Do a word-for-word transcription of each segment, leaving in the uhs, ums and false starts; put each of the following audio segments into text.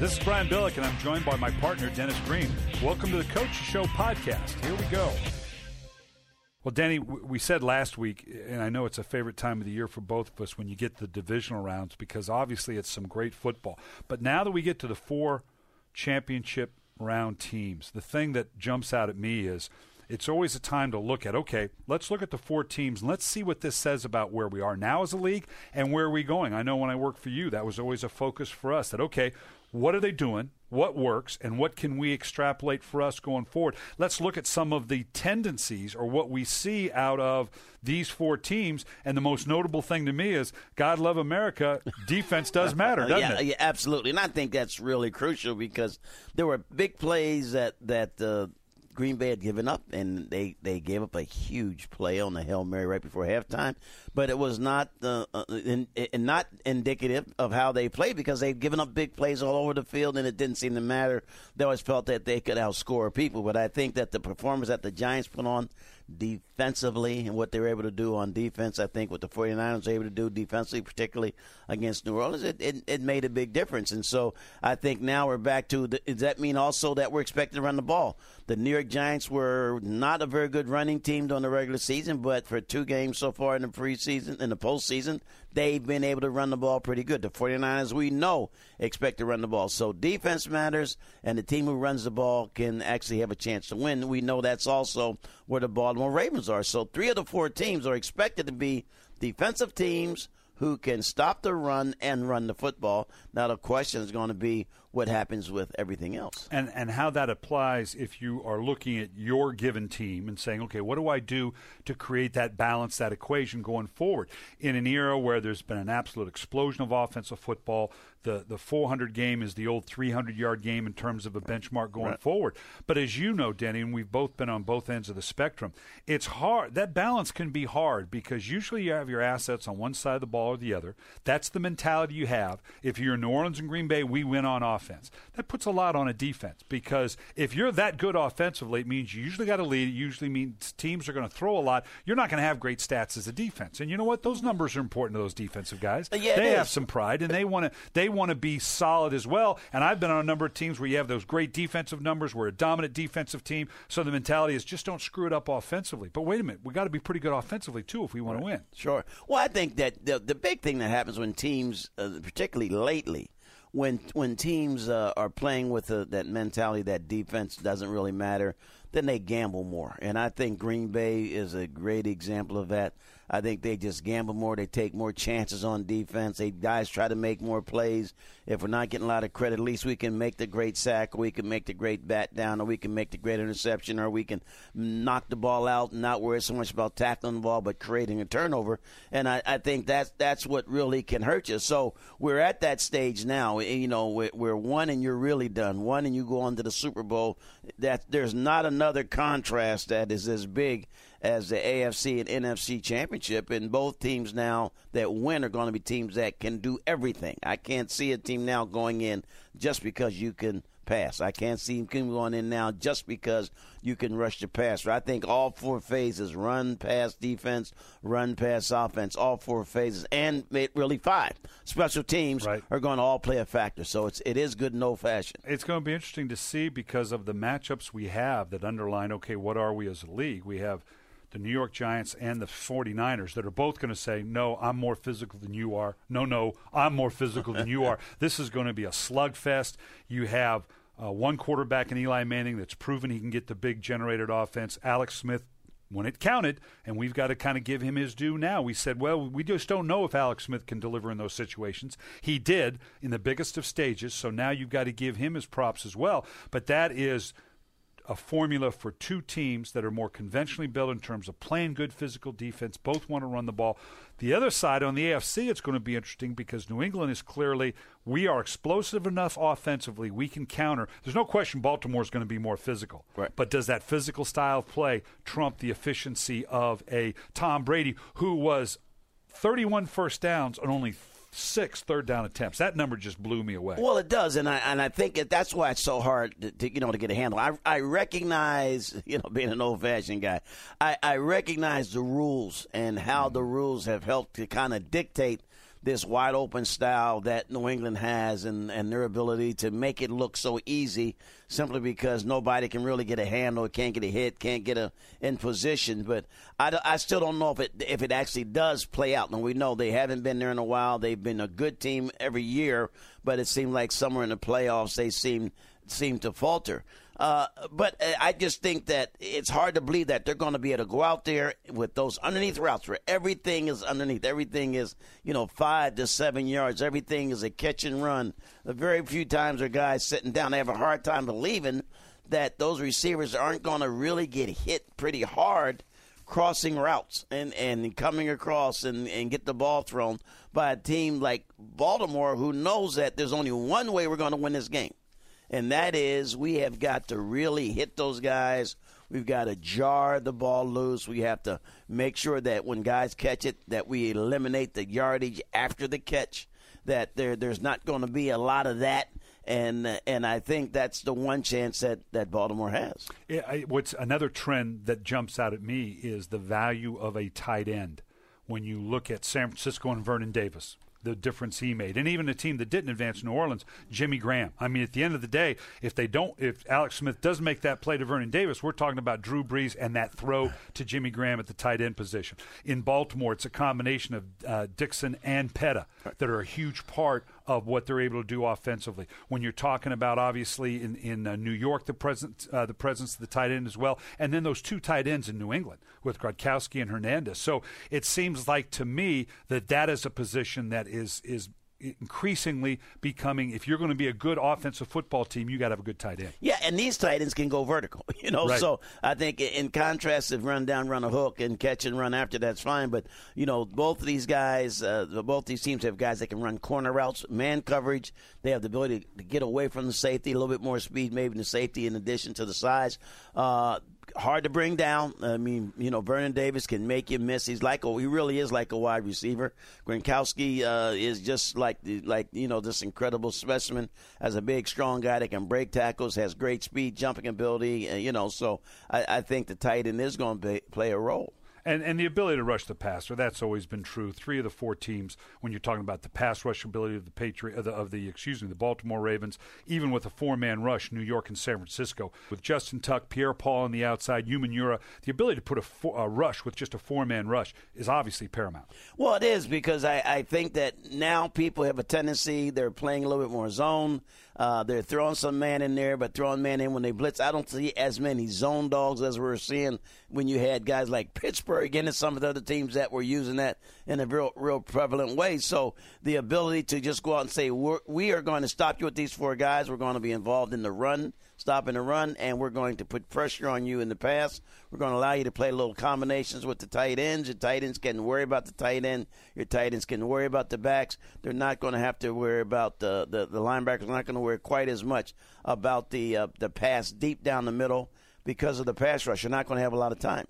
This is Brian Billick, and I'm joined by my partner, Dennis Green. Welcome to the Coach Show podcast. Here we go. Well, Danny, we said last week, and I know it's a favorite time of the year for both of us when you get the divisional rounds, because obviously it's some great football. But now that we get to the four championship round teams, the thing that jumps out at me is it's always a time to look at, okay, let's look at the four teams, and let's see what this says about where we are now as a league and where are we going. I know when I worked for you, that was always a focus for us, that, okay, what are they doing? What works? And what can we extrapolate for us going forward? Let's look at some of the tendencies or what we see out of these four teams. And the most notable thing to me is, God love America, defense does matter, doesn't yeah, it? Yeah, absolutely. And I think that's really crucial because there were big plays that, that uh, Green Bay had given up, and they, they gave up a huge play on the Hail Mary right before halftime. But it was not uh, in, in, not indicative of how they played because they'd given up big plays all over the field, and it didn't seem to matter. They always felt that they could outscore people. But I think that the performance that the Giants put on defensively and what they were able to do on defense, I think what the 49ers were able to do defensively, particularly against New Orleans, it, it, it made a big difference. And so I think now we're back to, the, does that mean also that we're expected to run the ball? The New York Giants were not a very good running team during the regular season, but for two games so far in the preseason, in the postseason, they've been able to run the ball pretty good. The 49ers, we know, expect to run the ball. So defense matters, and the team who runs the ball can actually have a chance to win. We know that's also where the Baltimore Ravens are. So three of the four teams are expected to be defensive teams who can stop the run and run the football. Now the question is going to be what happens with everything else. And and how that applies if you are looking at your given team and saying, okay, what do I do to create that balance, that equation going forward? In an era where there's been an absolute explosion of offensive football, the, the four hundred game is the old three hundred yard game in terms of a benchmark going right. forward. But as you know, Denny, and we've both been on both ends of the spectrum, it's hard. That balance can be hard because usually you have your assets on one side of the ball or the other. That's the mentality you have. If you're in New Orleans and Green Bay, we win on offense. Offense. That puts a lot on a defense because if you're that good offensively, it means you usually got a lead. It usually means teams are going to throw a lot. You're not going to have great stats as a defense. And you know what? Those numbers are important to those defensive guys. Yeah, they have some pride, and they want to they want to be solid as well. And I've been on a number of teams where you have those great defensive numbers. We're a dominant defensive team. So the mentality is just don't screw it up offensively. But wait a minute. We got to be pretty good offensively, too, if we want right. to win. Sure. Well, I think that the, the big thing that happens when teams, uh, particularly lately, When when teams uh, are playing with uh, that mentality that defense doesn't really matter, then they gamble more. And I think Green Bay is a great example of that. I think they just gamble more. They take more chances on defense. They guys try to make more plays. If we're not getting a lot of credit, at least we can make the great sack, or we can make the great bat down, or we can make the great interception, or we can knock the ball out and not worry so much about tackling the ball but creating a turnover. And I, I think that's, that's what really can hurt you. So we're at that stage now. You know, we're, we're one and you're really done. One and you go on to the Super Bowl. That there's not another contrast that is as big as the A F C and N F C championship, and both teams now that win are going to be teams that can do everything. I can't see a team now going in just because you can pass. I can't see him going in now just because you can rush the passer. I think all four phases, run, pass, defense, run, pass, offense, all four phases, and it really five. Special teams right. are going to all play a factor, so it's, it is good in old fashion. It's going to be interesting to see because of the matchups we have that underline, okay, what are we as a league? We have the New York Giants and the 49ers that are both going to say, no, I'm more physical than you are. No, no, I'm more physical than you are. This is going to be a slugfest. You have uh, one quarterback in Eli Manning that's proven he can get the big generated offense, Alex Smith, when it counted, and we've got to kind of give him his due now. We said, well, we just don't know if Alex Smith can deliver in those situations. He did in the biggest of stages, so now you've got to give him his props as well. But that is a formula for two teams that are more conventionally built in terms of playing good physical defense. Both want to run the ball. The other side, on the A F C, it's going to be interesting because New England is clearly, we are explosive enough offensively. We can counter. There's no question Baltimore is going to be more physical. Right. But does that physical style of play trump the efficiency of a Tom Brady, who was thirty-one first downs and only six third down attempts? That number just blew me away. Well, it does, and I and I think it, that's why it's so hard to, to you know to get a handle. I I recognize, you know, being an old fashioned guy, I I recognize the rules and how the rules have helped to kind of dictate this wide open style that New England has and, and their ability to make it look so easy simply because nobody can really get a handle, can't get a hit, can't get a, in position. But I, I still don't know if it if it actually does play out. And we know they haven't been there in a while. They've been a good team every year, but it seemed like somewhere in the playoffs they seem seem to falter. Uh, but I just think that it's hard to believe that they're going to be able to go out there with those underneath routes where everything is underneath. Everything is, you know, five to seven yards. Everything is a catch and run. Very few times are guys sitting down. They have a hard time believing that those receivers aren't going to really get hit pretty hard crossing routes and, and coming across and, and get the ball thrown by a team like Baltimore who knows that there's only one way we're going to win this game. And that is we have got to really hit those guys. We've got to jar the ball loose. We have to make sure that when guys catch it, that we eliminate the yardage after the catch, that there there's not going to be a lot of that. And and I think that's the one chance that, that Baltimore has. It, I, what's another trend that jumps out at me is the value of a tight end. When you look at San Francisco and Vernon Davis, the difference he made. And even a team that didn't advance, New Orleans, Jimmy Graham. I mean, at the end of the day, if they don't, if Alex Smith does make that play to Vernon Davis, we're talking about Drew Brees and that throw to Jimmy Graham at the tight end position. In Baltimore, it's a combination of uh, Dixon and Petta that are a huge part of what they're able to do offensively. When you're talking about, obviously, in, in uh, New York, the presence, uh, the presence of the tight end as well, and then those two tight ends in New England with Gronkowski and Hernandez. So it seems like to me that that is a position that is is increasingly becoming, if you're going to be a good offensive football team, you got to have a good tight end. Yeah, and these tight ends can go vertical, you know. Right. So I think in contrast, if run down, run a hook, and catch and run after, that's fine. But, you know, both of these guys, uh, both these teams have guys that can run corner routes, man coverage. They have the ability to get away from the safety, a little bit more speed maybe than the safety in addition to the size. Uh Hard to bring down. I mean, you know, Vernon Davis can make you miss. He's like, oh, he really is like a wide receiver. Gronkowski uh, is just like, like you know, this incredible specimen as a big, strong guy that can break tackles, has great speed, jumping ability. Uh, you know, so I, I think the tight end is going to play a role. And and the ability to rush the passer, that's always been true. Three of the four teams, when you're talking about the pass rush ability of the Patriot of the, of the excuse me, the Baltimore Ravens, even with a four-man rush, New York and San Francisco, with Justin Tuck, Pierre Paul on the outside, Umanura, the ability to put a, four, a rush with just a four-man rush is obviously paramount. Well, it is because I, I think that now people have a tendency, they're playing a little bit more zone. Uh, they're throwing some man in there, but throwing man in when they blitz. I don't see as many zone dogs as we were seeing when you had guys like Pittsburgh and some of the other teams that were using that in a real, real prevalent way. So the ability to just go out and say, we're, we are going to stop you with these four guys. We're going to be involved in the run, stopping the run, and we're going to put pressure on you in the pass. We're going to allow you to play little combinations with the tight ends. Your tight ends can worry about the tight end. Your tight ends can worry about the backs. They're not going to have to worry about the, the, the linebackers. They're not going to worry quite as much about the uh, the pass deep down the middle because of the pass rush. You're not going to have a lot of time.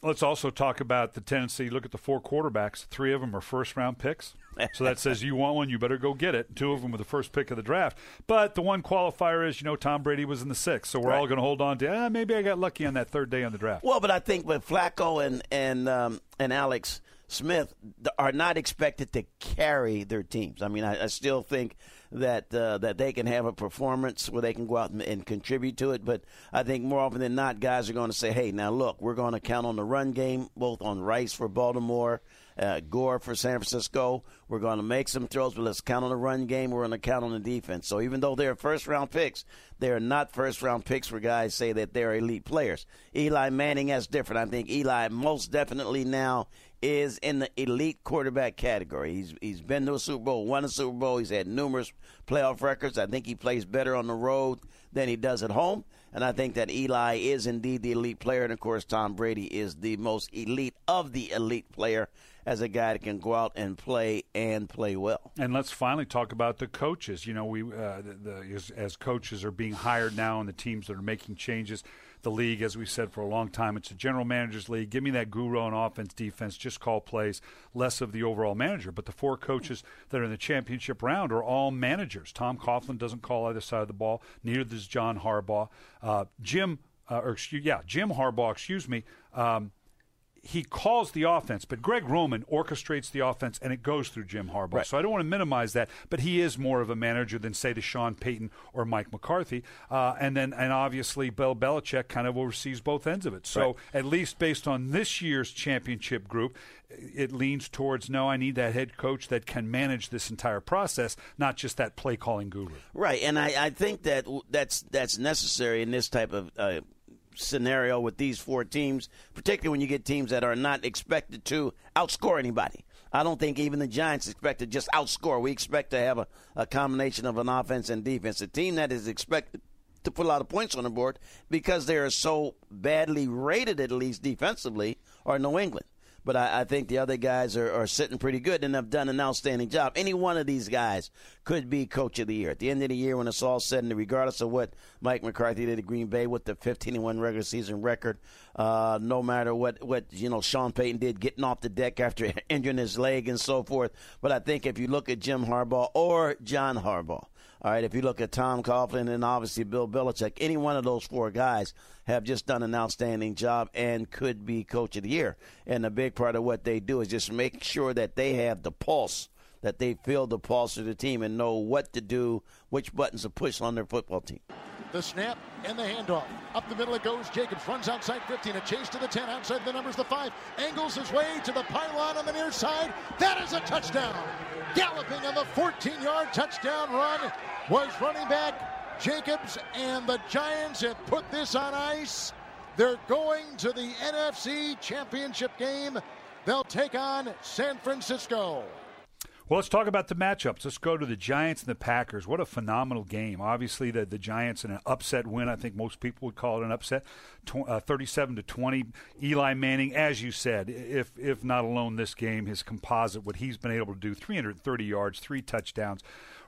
Let's also talk about the tendency. Look at the four quarterbacks. Three of them are first-round picks. So that says you want one, you better go get it. Two of them were the first pick of the draft. But the one qualifier is, you know, Tom Brady was in the sixth. So we're right. all going to hold on to, ah, maybe I got lucky on that third day on the draft. Well, but I think with Flacco and, and, um, and Alex Smith are not expected to carry their teams. I mean, I, I still think that uh, that they can have a performance where they can go out and, and contribute to it. But I think more often than not, guys are going to say, hey, now look, we're going to count on the run game, both on Rice for Baltimore, uh, Gore for San Francisco. We're going to make some throws, but let's count on the run game. We're going to count on the defense. So even though they're first-round picks, they're not first-round picks where guys say that they're elite players. Eli Manning, that's different. I think Eli most definitely now is in the elite quarterback category. He's He's been to a Super Bowl, won a Super Bowl. He's had numerous playoff records. I think he plays better on the road than he does at home. And I think that Eli is indeed the elite player. And, of course, Tom Brady is the most elite of the elite player as a guy that can go out and play and play well. And let's finally talk about the coaches. You know, we uh, the, the, as, as coaches are being hired now and the teams that are making changes, the league, as we've said for a long time, it's a general manager's league. Give me that guru on offense, defense, just call plays, less of the overall manager. But the four coaches that are in the championship round are all managers. Tom Coughlin doesn't call either side of the ball. Neither does John Harbaugh. Uh, Jim, uh, or excuse, yeah, Jim Harbaugh, excuse me, um, he calls the offense, but Greg Roman orchestrates the offense, and it goes through Jim Harbaugh. Right. So I don't want to minimize that, but he is more of a manager than, say, to Sean Payton or Mike McCarthy. Uh, and then, and obviously, Bill Belichick kind of oversees both ends of it. So right. at least based on this year's championship group, it leans towards, no, I need that head coach that can manage this entire process, not just that play-calling guru. Right, and I, I think that that's, that's necessary in this type of uh, scenario with these four teams, particularly when you get teams that are not expected to outscore anybody. I don't think even the Giants expect to just outscore. We expect to have a, a combination of an offense and defense. A team that is expected to put a lot of points on the board because they are so badly rated, at least defensively, are New England. But I, I think the other guys are, are sitting pretty good and have done an outstanding job. Any one of these guys could be coach of the year. At the end of the year, when it's all said and regardless of what Mike McCarthy did at Green Bay with the fifteen and one regular season record, uh, no matter what, what you know Sean Payton did getting off the deck after injuring his leg and so forth. But I think if you look at Jim Harbaugh or John Harbaugh, all right, if you look at Tom Coughlin and obviously Bill Belichick, any one of those four guys have just done an outstanding job and could be coach of the year. And a big part of what they do is just make sure that they have the pulse, that they feel the pulse of the team and know what to do, which buttons to push on their football team. The snap and the handoff. Up the middle it goes. Jacobs runs outside fifteen. A chase to the ten. Outside the numbers, the five. Angles his way to the pylon on the near side. That is a touchdown. Galloping on the fourteen-yard touchdown run was running back Jacobs, and the Giants have put this on ice. They're going to the N F C Championship game. They'll take on San Francisco. Well, let's talk about the matchups. Let's go to the Giants and the Packers. What a phenomenal game. Obviously, the, the Giants in an upset win. I think most people would call it an upset, thirty-seven to twenty. Eli Manning, as you said, if if not alone this game, his composite, what he's been able to do, three hundred thirty yards, three touchdowns.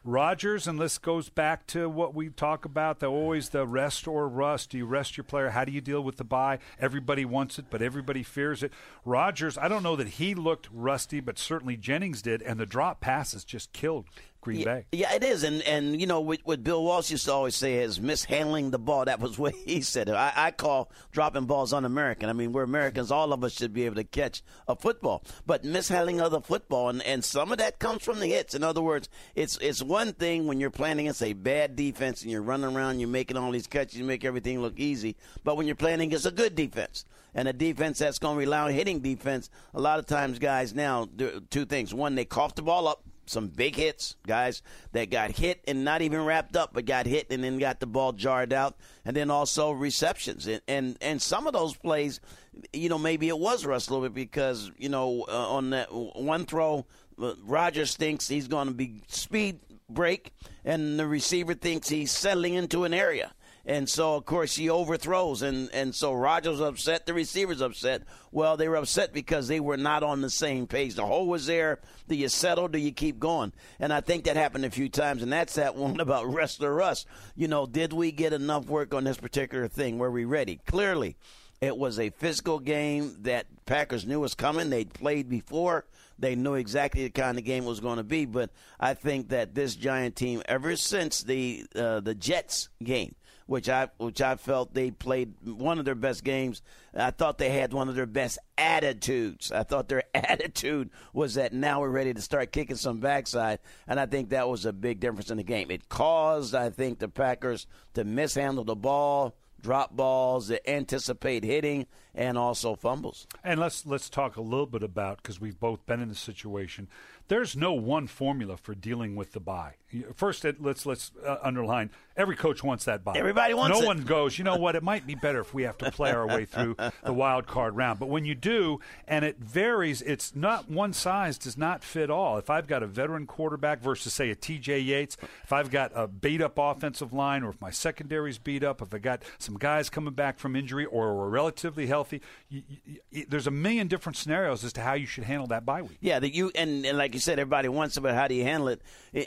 Rodgers, and this goes back to what we talk about, the, always the rest or rust. Do you rest your player? How do you deal with the bye? Everybody wants it, but everybody fears it. Rodgers, I don't know that he looked rusty, but certainly Jennings did, and the drop passes just killed Green yeah, Bay. Yeah, it is, and, and you know, what, what Bill Walsh used to always say is mishandling the ball. That was what he said. I, I call dropping balls un-American. I mean, we're Americans. All of us should be able to catch a football. But mishandling of the football, and, and some of that comes from the hits. In other words, it's it's one thing when you're playing against a bad defense and you're running around, you're making all these catches, you make everything look easy. But when you're playing against a good defense, and a defense that's going to rely on hitting defense, a lot of times guys now do two things. One, they cough the ball up. Some big hits, guys that got hit and not even wrapped up, but got hit and then got the ball jarred out. And then also receptions. And and, and some of those plays, you know, maybe it was rust a little bit because, you know, uh, on that one throw, uh, Rodgers thinks he's going to be speed break, and the receiver thinks he's settling into an area. And so, of course, he overthrows. And, and so Rodgers upset. The receiver's upset. Well, they were upset because they were not on the same page. The hole was there. Do you settle? Do you keep going? And I think that happened a few times. And that's that one about rest or rust. You know, did we get enough work on this particular thing? Were we ready? Clearly, it was a physical game that Packers knew was coming. They'd played before. They knew exactly the kind of game it was going to be. But I think that this Giant team, ever since the uh, the Jets game, which I which I felt they played one of their best games. I thought they had one of their best attitudes. I thought their attitude was that now we're ready to start kicking some backside, and I think that was a big difference in the game. It caused, I think, the Packers to mishandle the ball, drop balls, to anticipate hitting, and also fumbles. And let's let's talk a little bit about, because we've both been in this situation, there's no one formula for dealing with the bye. First, it, let's let's uh, underline, every coach wants that bye. Everybody wants no it. No one goes, you know what, it might be better if we have to play our way through the wild card round. But when you do, and it varies, it's not one size does not fit all. If I've got a veteran quarterback versus, say, a T J. Yates, if I've got a beat-up offensive line, or if my secondary's beat up, if I got some guys coming back from injury or are relatively healthy, you, you, you, there's a million different scenarios as to how you should handle that bye week. Yeah, that you and, and like you said, everybody wants it, but how do you handle it?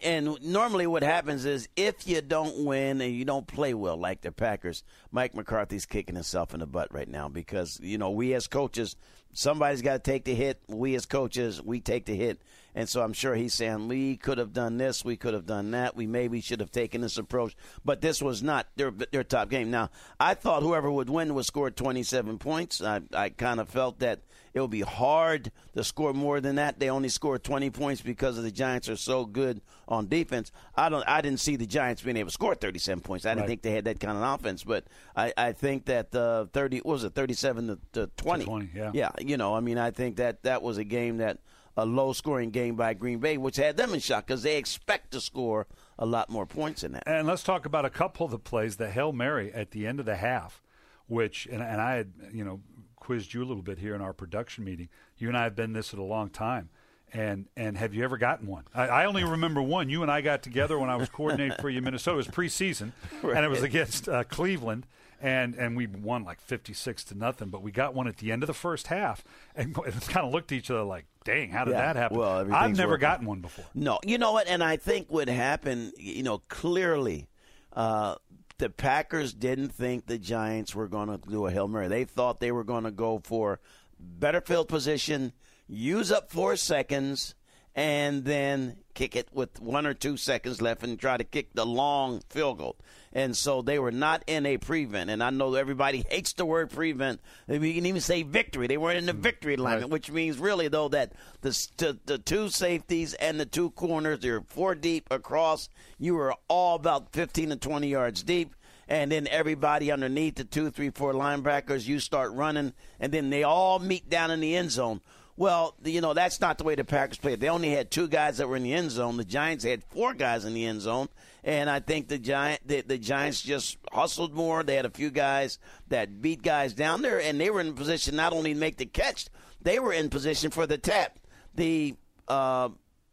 And normally what happens is if you don't win and you don't play well like the Packers, Mike McCarthy's kicking himself in the butt right now because, you know, we as coaches, somebody's got to take the hit. We as coaches, we take the hit. And so I'm sure he's saying, Lee could have done this, we could have done that, we maybe should have taken this approach. But this was not their their top game. Now, I thought whoever would win would score twenty-seven points. I, I kind of felt that it would be hard to score more than that. They only scored twenty points because of the Giants are so good on defense. I don't. I didn't see the Giants being able to score thirty-seven points. I didn't right. think they had that kind of offense. But I, I think that uh, thirty what was it thirty-seven to, to twenty. To twenty, yeah. Yeah, you know, I mean, I think that that was a game that a low-scoring game by Green Bay, which had them in shock because they expect to score a lot more points than that. And let's talk about a couple of the plays, the Hail Mary at the end of the half, which and, and I had you know. quizzed you a little bit here in our production meeting. You and I have been this at a long time, and and have you ever gotten one? I, I only remember one. You and I got together when I was coordinating for you, Minnesota. It was preseason, right. and it was against uh, Cleveland, and and we won like fifty-six to nothing. But we got one at the end of the first half, and kind of looked at each other like, "Dang, how did yeah. that happen?" Well, I've never working. gotten one before. No, you know what? And I think what happened, you know, clearly. Uh, The Packers didn't think the Giants were going to do a Hail Mary. They thought they were going to go for better field position, use up four seconds, and then kick it with one or two seconds left and try to kick the long field goal. And so they were not in a prevent. And I know everybody hates the word prevent. We can even say victory. They weren't in the victory alignment, right. which means really, though, that the, the, the two safeties and the two corners, they're four deep across. You were all about fifteen to twenty yards deep. And then everybody underneath the two, three, four linebackers, you start running. And then they all meet down in the end zone. Well, you know, that's not the way the Packers played. They only had two guys that were in the end zone. The Giants had four guys in the end zone. And I think the Giant, the, the Giants just hustled more. They had a few guys that beat guys down there, and they were in position not only to make the catch, they were in position for the tap. The uh,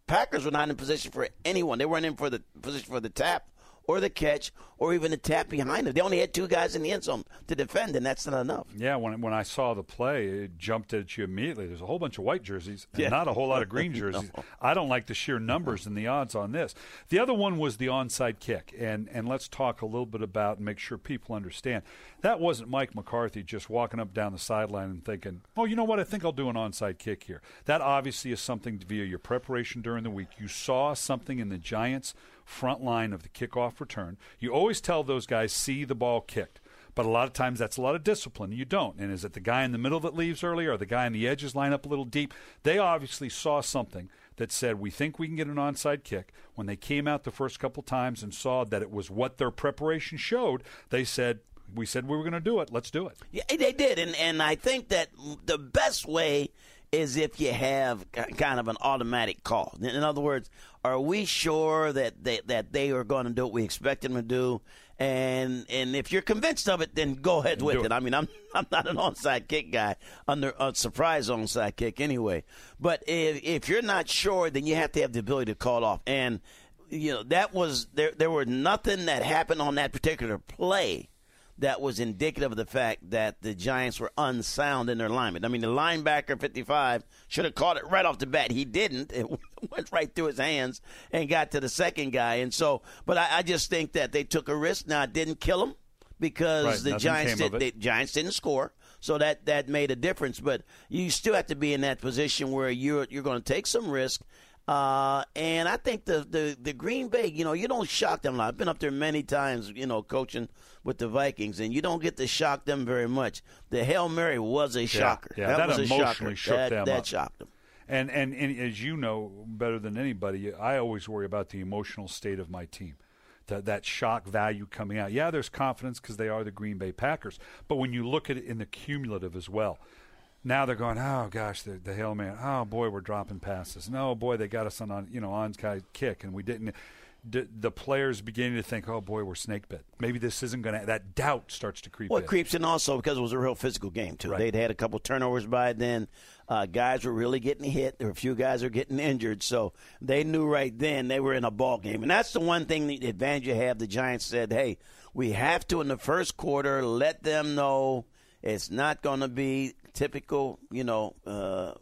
Packers were not in position for anyone. They weren't in for the position for the tap or the catch or even the tap behind them. They only had two guys in the end zone to defend, and that's not enough. Yeah, when when I saw the play, it jumped at you immediately. There's a whole bunch of white jerseys and yeah. not a whole lot of green jerseys. No. I don't like the sheer numbers and the odds on this. The other one was the onside kick, and, and let's talk a little bit about and make sure people understand. That wasn't Mike McCarthy just walking up down the sideline and thinking, oh, you know what, I think I'll do an onside kick here. That obviously is something via your preparation during the week. You saw something in the Giants' front line of the kickoff return. You always tell those guys, see the ball kicked. But a lot of times that's a lot of discipline. You don't. And is it the guy in the middle that leaves early or the guy on the edges line up a little deep? They obviously saw something that said, we think we can get an onside kick. When they came out the first couple times and saw that it was what their preparation showed, they said, we said we were going to do it. Let's do it. Yeah, they did. And, and I think that the best way is if you have kind of an automatic call. In other words, are we sure that they, that they are going to do what we expect them to do? And and if you're convinced of it, then go ahead with it. it. I mean, I'm I'm not an onside kick guy, under a surprise onside kick anyway. But if, if you're not sure, then you have to have the ability to call it off. And, you know, that was there, there were nothing that happened on that particular play that was indicative of the fact that the Giants were unsound in their alignment. I mean, the linebacker, fifty-five, should have caught it right off the bat. He didn't. It went right through his hands and got to the second guy. And so, but I, I just think that they took a risk. Now, it didn't kill him because right, the Giants did, the Giants didn't score. So that, that made a difference. But you still have to be in that position where you're, you're going to take some risk. Uh, and I think the, the, the Green Bay, you know, you don't shock them a lot. I've been up there many times, you know, coaching with the Vikings, and you don't get to shock them very much. The Hail Mary was a yeah, shocker. Yeah, that, that was emotionally a shocker. Shook that, them that up. shocked them. And, and and as you know better than anybody, I always worry about the emotional state of my team. That, that shock value coming out. Yeah, there's confidence because they are the Green Bay Packers. But when you look at it in the cumulative as well, now they're going, oh, gosh, the, the Hail Mary. Oh, boy, we're dropping passes. No, boy, they got us on, on you know, onside kick, and we didn't. D- the players beginning to think, oh, boy, we're snake bit. Maybe this isn't going to – that doubt starts to creep well, in. Well, it creeps in also because it was a real physical game, too. Right. They'd had a couple turnovers by then. Uh, guys were really getting hit. There were a few guys were getting injured. So they knew right then they were in a ball game. And that's the one thing the advantage you have. The Giants said, hey, we have to in the first quarter let them know it's not going to be – typical, you know, uh,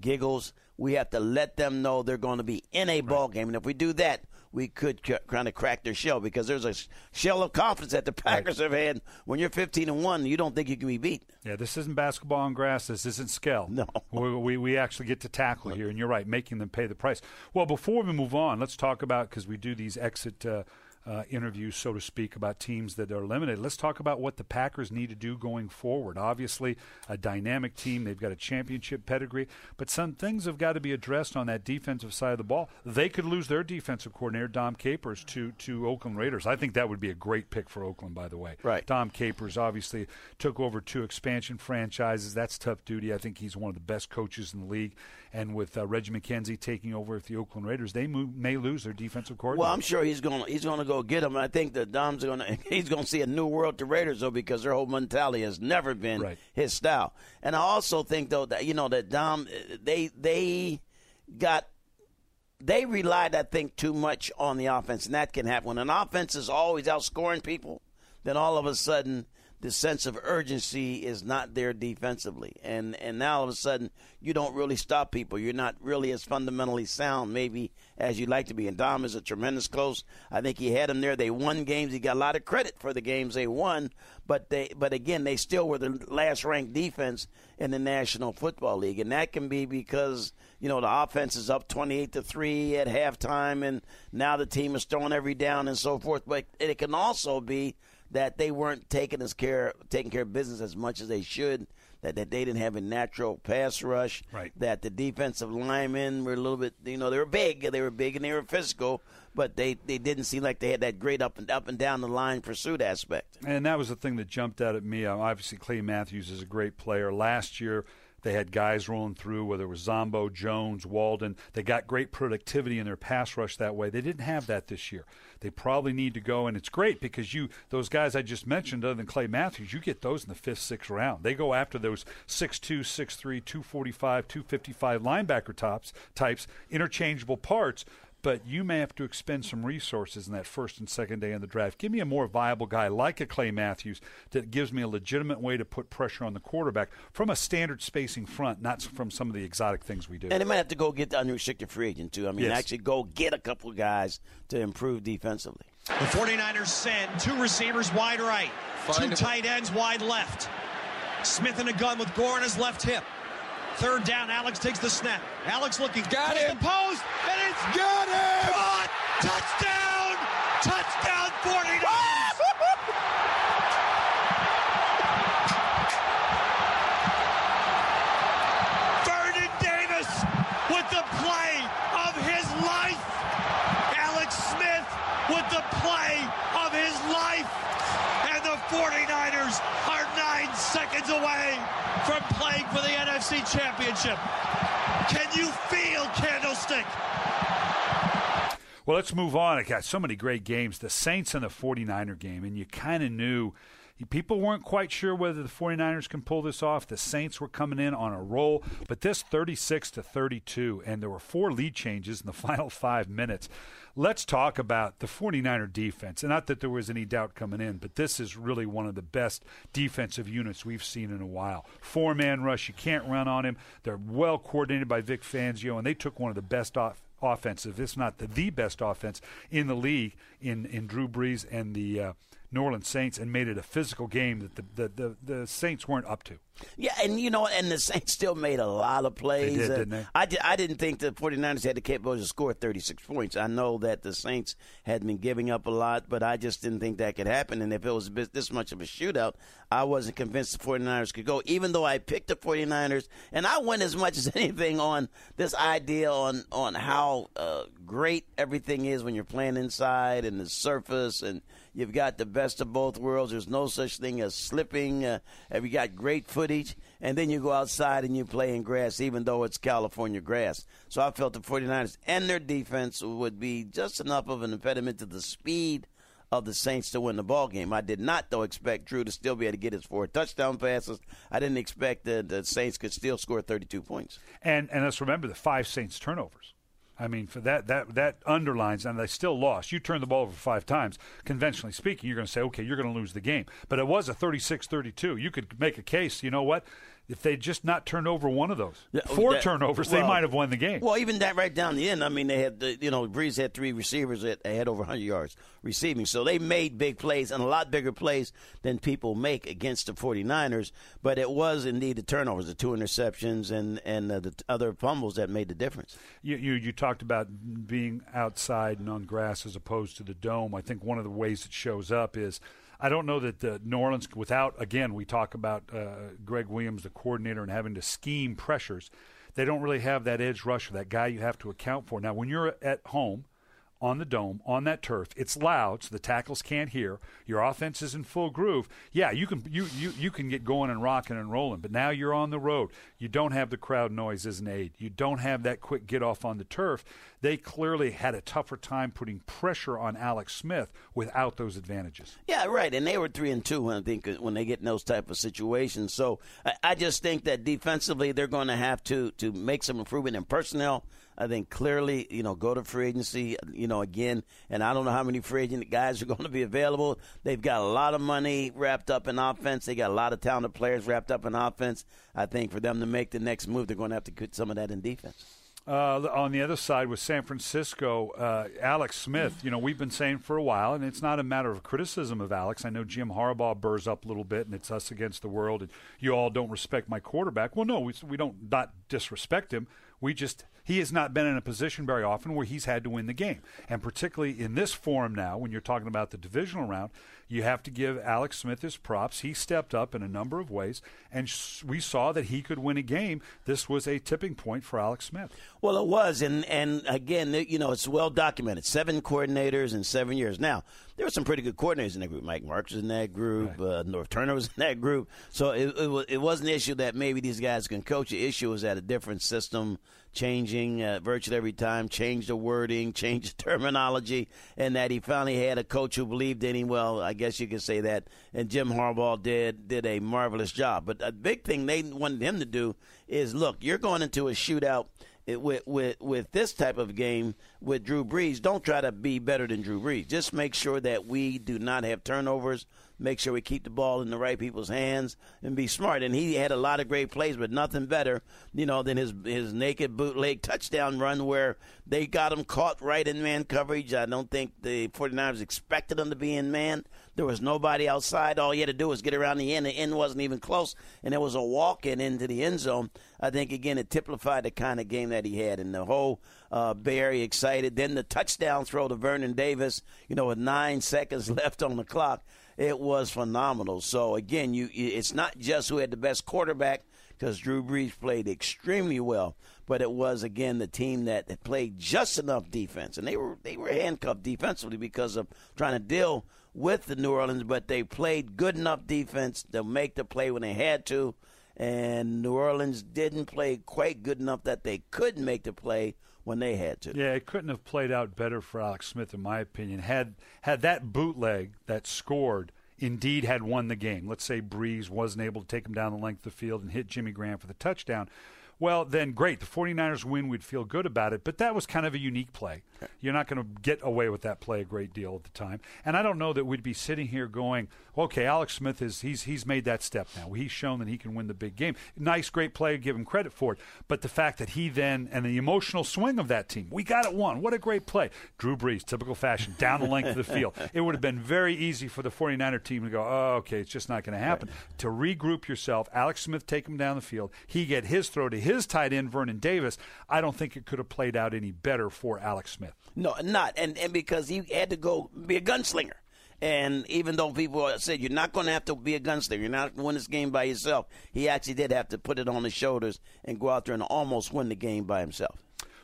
giggles. We have to let them know they're going to be in a ball game. And if we do that, we could c- kind of crack their shell, because there's a shell of confidence that the Packers right. have had. When you're fifteen and one, you don't think you can be beat. Yeah, this isn't basketball on grass. This isn't scale. No. We, we, we actually get to tackle here, and you're right, making them pay the price. Well, before we move on, let's talk about, because we do these exit uh, uh, interviews, so to speak, about teams that are limited. Let's talk about what the Packers need to do going forward. Obviously, a dynamic team. They've got a championship pedigree, but some things have got to be addressed on that defensive side of the ball. They could lose their defensive coordinator, Dom Capers, to, to Oakland Raiders. I think that would be a great pick for Oakland, by the way. Right. Dom Capers obviously took over two expansion franchises. That's tough duty. I think he's one of the best coaches in the league. And with uh, Reggie McKenzie taking over at the Oakland Raiders, they move, may lose their defensive coordinator. Well, I'm sure he's going to he's going to go get him. I think that Dom's going to he's going to see a new world to Raiders, though, because their whole mentality has never been right. his style. And I also think, though, that you know that Dom they they got they relied, I think, too much on the offense, and that can happen. When an offense is always outscoring people, then all of a sudden the sense of urgency is not there defensively. And and now all of a sudden you don't really stop people. You're not really as fundamentally sound maybe as you'd like to be. And Dom is a tremendous coach. I think he had him there. They won games. He got a lot of credit for the games they won. But, they, but again, they still were the last-ranked defense in the National Football League. And that can be because, you know, the offense is up twenty-eight to three at halftime, and now the team is throwing every down and so forth. But it can also be that they weren't taking as care taking care of business as much as they should, that, that they didn't have a natural pass rush, right. that the defensive linemen were a little bit, you know, they were big, they were big and they were physical, but they, they didn't seem like they had that great up and up and down the line pursuit aspect. And that was the thing that jumped out at me. Obviously, Clay Matthews is a great player. Last year, they had guys rolling through, whether it was Zombo, Jones, Walden. They got great productivity in their pass rush that way. They didn't have that this year. They probably need to go, and it's great because you those guys I just mentioned, other than Clay Matthews, you get those in the fifth, sixth round. They go after those six two, six three, two forty-five, two fifty-five linebacker tops, types, interchangeable parts. But you may have to expend some resources in that first and second day in the draft. Give me a more viable guy like a Clay Matthews that gives me a legitimate way to put pressure on the quarterback from a standard spacing front, not from some of the exotic things we do. And they might have to go get the unrestricted free agent, too. I mean, yes. actually go get a couple of guys to improve defensively. The 49ers send two receivers wide right, Find two a- tight ends wide left. Smith in a gun with Gore on his left hip. Third down, Alex takes the snap. Alex looking, got it. The post, and it's got it. Caught. Touchdown! Touchdown, forty-nine! Vernon Davis with the play of his life. Alex Smith with the play of his life. And the 49ers are nine seconds away from playing for the N F C Championship. Can you feel Candlestick? Well, let's move on. I got so many great games. The Saints and the 49er game, and you kind of knew. People weren't quite sure whether the 49ers can pull this off. The Saints were coming in on a roll, but this thirty-six to thirty-two, and there were four lead changes in the final five minutes. Let's talk about the 49er defense. And not that there was any doubt coming in, but this is really one of the best defensive units we've seen in a while. Four-man rush, you can't run on him. They're well coordinated by Vic Fangio, and they took one of the best off. offensive, if not the, the best offense in the league in, in Drew Brees and the uh, New Orleans Saints, and made it a physical game that the, the, the, the Saints weren't up to. Yeah, and you know, and the Saints still made a lot of plays. They did, uh, didn't they? I, did, I didn't think the 49ers had the capability to score thirty-six points. I know that the Saints had been giving up a lot, but I just didn't think that could happen. And if it was this much of a shootout, I wasn't convinced the 49ers could go, even though I picked the 49ers. And I went as much as anything on this idea on, on how uh, great everything is when you're playing inside and the surface, and you've got the best of both worlds. There's no such thing as slipping. Uh, you got great foot. And then you go outside and you play in grass, even though it's California grass. So I felt the 49ers and their defense would be just enough of an impediment to the speed of the Saints to win the ball game. I did not, though, expect Drew to still be able to get his four touchdown passes. I didn't expect that the Saints could still score thirty-two points. And and let's remember the five Saints turnovers. I mean, for that that that underlines, and they still lost. You turn the ball over five times. Conventionally speaking, you're going to say, okay, you're going to lose the game. But it was a thirty-six thirty-two. You could make a case, you know what? If they just not turned over one of those, yeah, four that, turnovers, well, they might have won the game. Well, even that right down the end, I mean, they had, the, you know, Brees had three receivers that had over one hundred yards receiving. So they made big plays and a lot bigger plays than people make against the 49ers. But it was indeed the turnovers, the two interceptions and, and uh, the other fumbles that made the difference. You, you you talked about being outside and on grass as opposed to the dome. I think one of the ways it shows up is – I don't know that the New Orleans, without, again, we talk about uh, Greg Williams, the coordinator, and having to scheme pressures. They don't really have that edge rusher, that guy you have to account for. Now, when you're at home, on the dome, on that turf, it's loud, so the tackles can't hear. Your offense is in full groove. Yeah, you can you you, you can get going and rocking and rolling, but now you're on the road. You don't have the crowd noise as an aid. You don't have that quick get-off on the turf. They clearly had a tougher time putting pressure on Alex Smith without those advantages. Yeah, right, and they were three and two, I think, when they get in those type of situations. So I, I just think that defensively they're going to have to to make some improvement in personnel. I think clearly, you know, go to free agency, you know, again, and I don't know how many free agent guys are going to be available. They've got a lot of money wrapped up in offense. They got a lot of talented players wrapped up in offense. I think for them to make the next move, they're going to have to get some of that in defense. Uh, on the other side with San Francisco, uh, Alex Smith, you know, we've been saying for a while, and it's not a matter of criticism of Alex. I know Jim Harbaugh burrs up a little bit, and it's us against the world, and you all don't respect my quarterback. Well, no, we, we don't not disrespect him. We just – he has not been in a position very often where he's had to win the game. And particularly in this forum now, when you're talking about the divisional round, you have to give Alex Smith his props. He stepped up in a number of ways, and sh- we saw that he could win a game. This was a tipping point for Alex Smith. Well, it was, and, and again, you know, it's well documented. Seven coordinators in seven years. Now, there were some pretty good coordinators in that group. Mike Malarkey was in that group. Right. Uh, North Turner was in that group. So it, it, it was an issue that maybe these guys can coach. The issue was at a different system, changing uh, virtually every time, change the wording, change the terminology, and that he finally had a coach who believed in him. Well, I guess you could say that. And Jim Harbaugh did did a marvelous job. But a big thing they wanted him to do is, look, you're going into a shootout with with with this type of game with Drew Brees. Don't try to be better than Drew Brees. Just make sure that we do not have turnovers. Make sure we keep the ball in the right people's hands and be smart. And he had a lot of great plays, but nothing better, you know, than his his naked bootleg touchdown run where they got him caught right in man coverage. I don't think the 49ers expected him to be in man. There was nobody outside. All he had to do was get around the end. The end wasn't even close, and it was a walk-in into the end zone. I think, again, it typified the kind of game that he had, and the whole uh, Bay Area excited. Then the touchdown throw to Vernon Davis, you know, with nine seconds left on the clock. It was phenomenal. So, again, you it's not just who had the best quarterback, because Drew Brees played extremely well, but it was, again, the team that, that played just enough defense. And they were they were handcuffed defensively because of trying to deal with the New Orleans, but they played good enough defense to make the play when they had to. And New Orleans didn't play quite good enough that they could make the play when they had to. Yeah, it couldn't have played out better for Alex Smith, in my opinion. Had had that bootleg that scored indeed had won the game, let's say Brees wasn't able to take him down the length of the field and hit Jimmy Graham for the touchdown, well, then great. The 49ers win, we'd feel good about it. But that was kind of a unique play. Okay. You're not going to get away with that play a great deal at the time. And I don't know that we'd be sitting here going, okay, Alex Smith, is he's he's made that step now. He's shown that he can win the big game. Nice, great play. Give him credit for it. But the fact that he then, and the emotional swing of that team, we got it won. What a great play. Drew Brees, typical fashion, down the length of the field. It would have been very easy for the 49er team to go, oh, okay, it's just not going to happen. Right. To regroup yourself, Alex Smith take him down the field. He get his throw to his tight end, Vernon Davis. I don't think it could have played out any better for Alex Smith. No, not. And and because he had to go be a gunslinger. And even though people said you're not going to have to be a gunslinger, you're not going to win this game by yourself, he actually did have to put it on his shoulders and go out there and almost win the game by himself.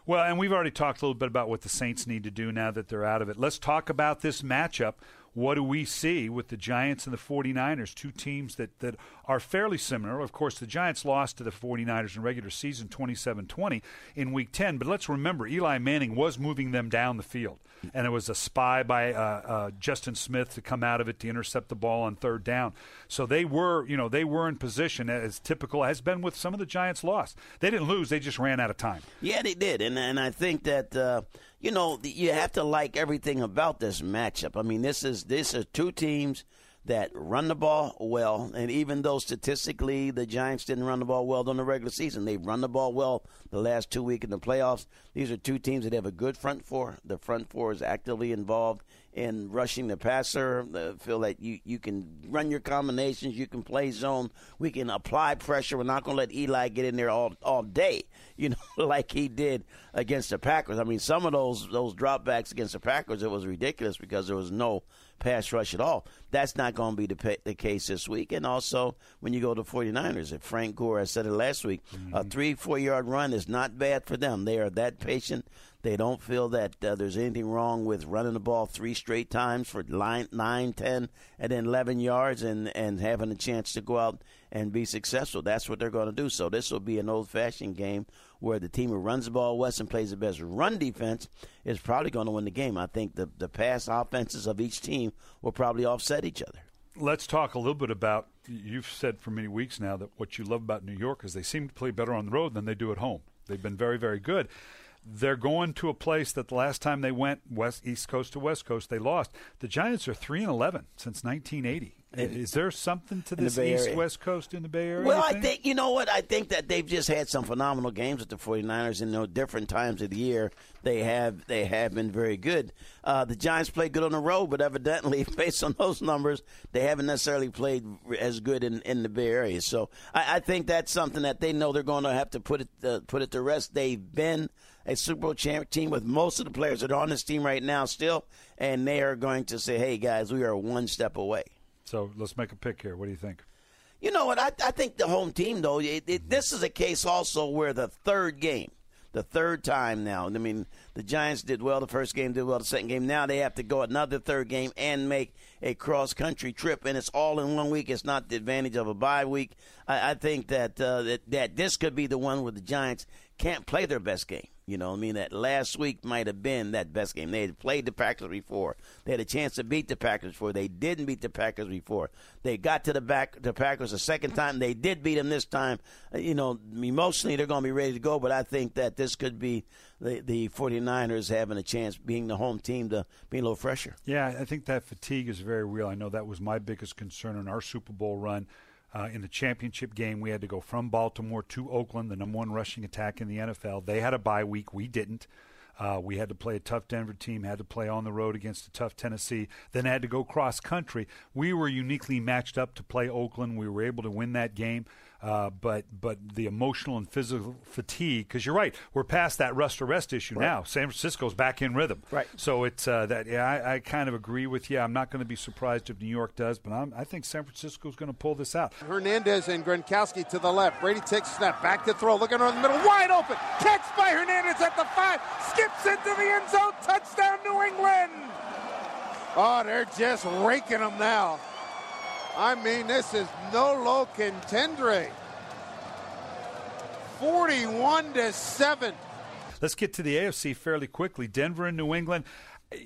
Well, and we've already talked a little bit about what the Saints need to do now that they're out of it. Let's talk about this matchup. What do we see with the Giants and the 49ers, two teams that, that are fairly similar? Of course, the Giants lost to the 49ers in regular season twenty-seven twenty in Week ten. But let's remember, Eli Manning was moving them down the field. And it was a spy by uh, uh, Justin Smith to come out of it to intercept the ball on third down. So they were, you know, they were in position, as typical has been with some of the Giants' loss. They didn't lose. They just ran out of time. Yeah, they did. And, and I think that uh – you know, you have to like everything about this matchup. I mean, this is these are two teams that run the ball well, and even though statistically the Giants didn't run the ball well during the regular season, they've run the ball well the last two weeks in the playoffs. These are two teams that have a good front four. The front four is actively involved in rushing the passer. I feel like you, you can run your combinations. You can play zone. We can apply pressure. We're not going to let Eli get in there all, all day, you know, like he did against the Packers. I mean, some of those those dropbacks against the Packers, it was ridiculous because there was no pass rush at all. That's not going to be the, the case this week. And also, when you go to forty-niners, if Frank Gore, I said it last week, mm-hmm. a three, four-yard run is not bad for them. They are that patient. They don't feel that uh, there's anything wrong with running the ball three straight times for line, nine, ten, and then eleven yards and, and having a chance to go out and be successful. That's what they're going to do. So this will be an old-fashioned game where the team who runs the ball west and plays the best run defense is probably going to win the game. I think the, the pass offenses of each team will probably offset each other. Let's talk a little bit about, you've said for many weeks now that what you love about New York is they seem to play better on the road than they do at home. They've been very, very good. They're going to a place that the last time they went west, East Coast to West Coast, they lost. The Giants are three and eleven since nineteen eighty. Is there something to this East-West Coast in the Bay Area? Well, I think, you know what? I think that they've just had some phenomenal games with the forty-niners, and at different times of the year, they have they have been very good. Uh, the Giants played good on the road, but evidently, based on those numbers, they haven't necessarily played as good in, in the Bay Area. So I, I think that's something that they know they're going to have to put it, uh, put it to rest. They've been a Super Bowl champ team with most of the players that are on this team right now still, and they are going to say, hey, guys, we are one step away. So let's make a pick here. What do you think? You know what? I, I think the home team, though, it, it, this is a case also where the third game, the third time now, I mean, the Giants did well the first game, did well the second game. Now they have to go another third game and make a cross-country trip, and it's all in one week. It's not the advantage of a bye week. I, I think that, uh, that that this could be the one where the Giants can't play their best game. You know what I mean? That last week might have been that best game. They had played the Packers before. They had a chance to beat the Packers before. They didn't beat the Packers before. They got to the back the Packers a second time. They did beat them this time. You know, emotionally they're going to be ready to go, but I think that this could be the, the forty-niners having a chance, being the home team, to be a little fresher. Yeah, I think that fatigue is very real. I know that was my biggest concern in our Super Bowl run. Uh, in the championship game, we had to go from Baltimore to Oakland, the number one rushing attack in the N F L. They had a bye week. We didn't. Uh, we had to play a tough Denver team, had to play on the road against a tough Tennessee, then had to go cross-country. We were uniquely matched up to play Oakland. We were able to win that game. Uh, but but the emotional and physical fatigue, because you're right, we're past that rust-to-rest issue right now. San Francisco's back in rhythm. Right. So it's uh, that. Yeah, I, I kind of agree with you. I'm not going to be surprised if New York does, but I'm, I think San Francisco's going to pull this out. Hernandez and Gronkowski to the left. Brady takes a snap, back to throw, looking around the middle, wide open. Catch by Hernandez at the five, skips into the end zone, touchdown New England. Oh, they're just raking them now. I mean, this is no-low contendere. forty-one to seven. Let's get to the A F C fairly quickly. Denver and New England.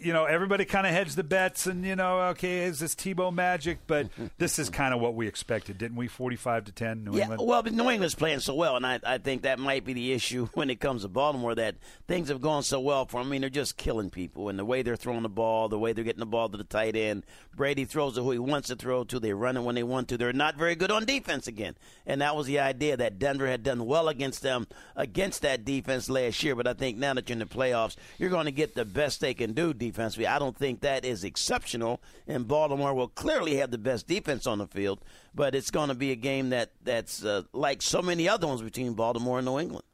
You know, everybody kind of hedged the bets and, you know, okay, is this Tebow magic? But this is kind of what we expected, didn't we? forty-five to ten, New yeah, England. Well, but New England's playing so well, and I, I think that might be the issue when it comes to Baltimore, that things have gone so well for them. I mean, they're just killing people. And the way they're throwing the ball, the way they're getting the ball to the tight end, Brady throws it who he wants to throw to. They run it when they want to. They're not very good on defense again. And that was the idea that Denver had done well against them, against that defense last year. But I think now that you're in the playoffs, you're going to get the best they can do defensively. I don't think that is exceptional, and Baltimore will clearly have the best defense on the field, but it's going to be a game that, that's uh, like so many other ones between Baltimore and New England.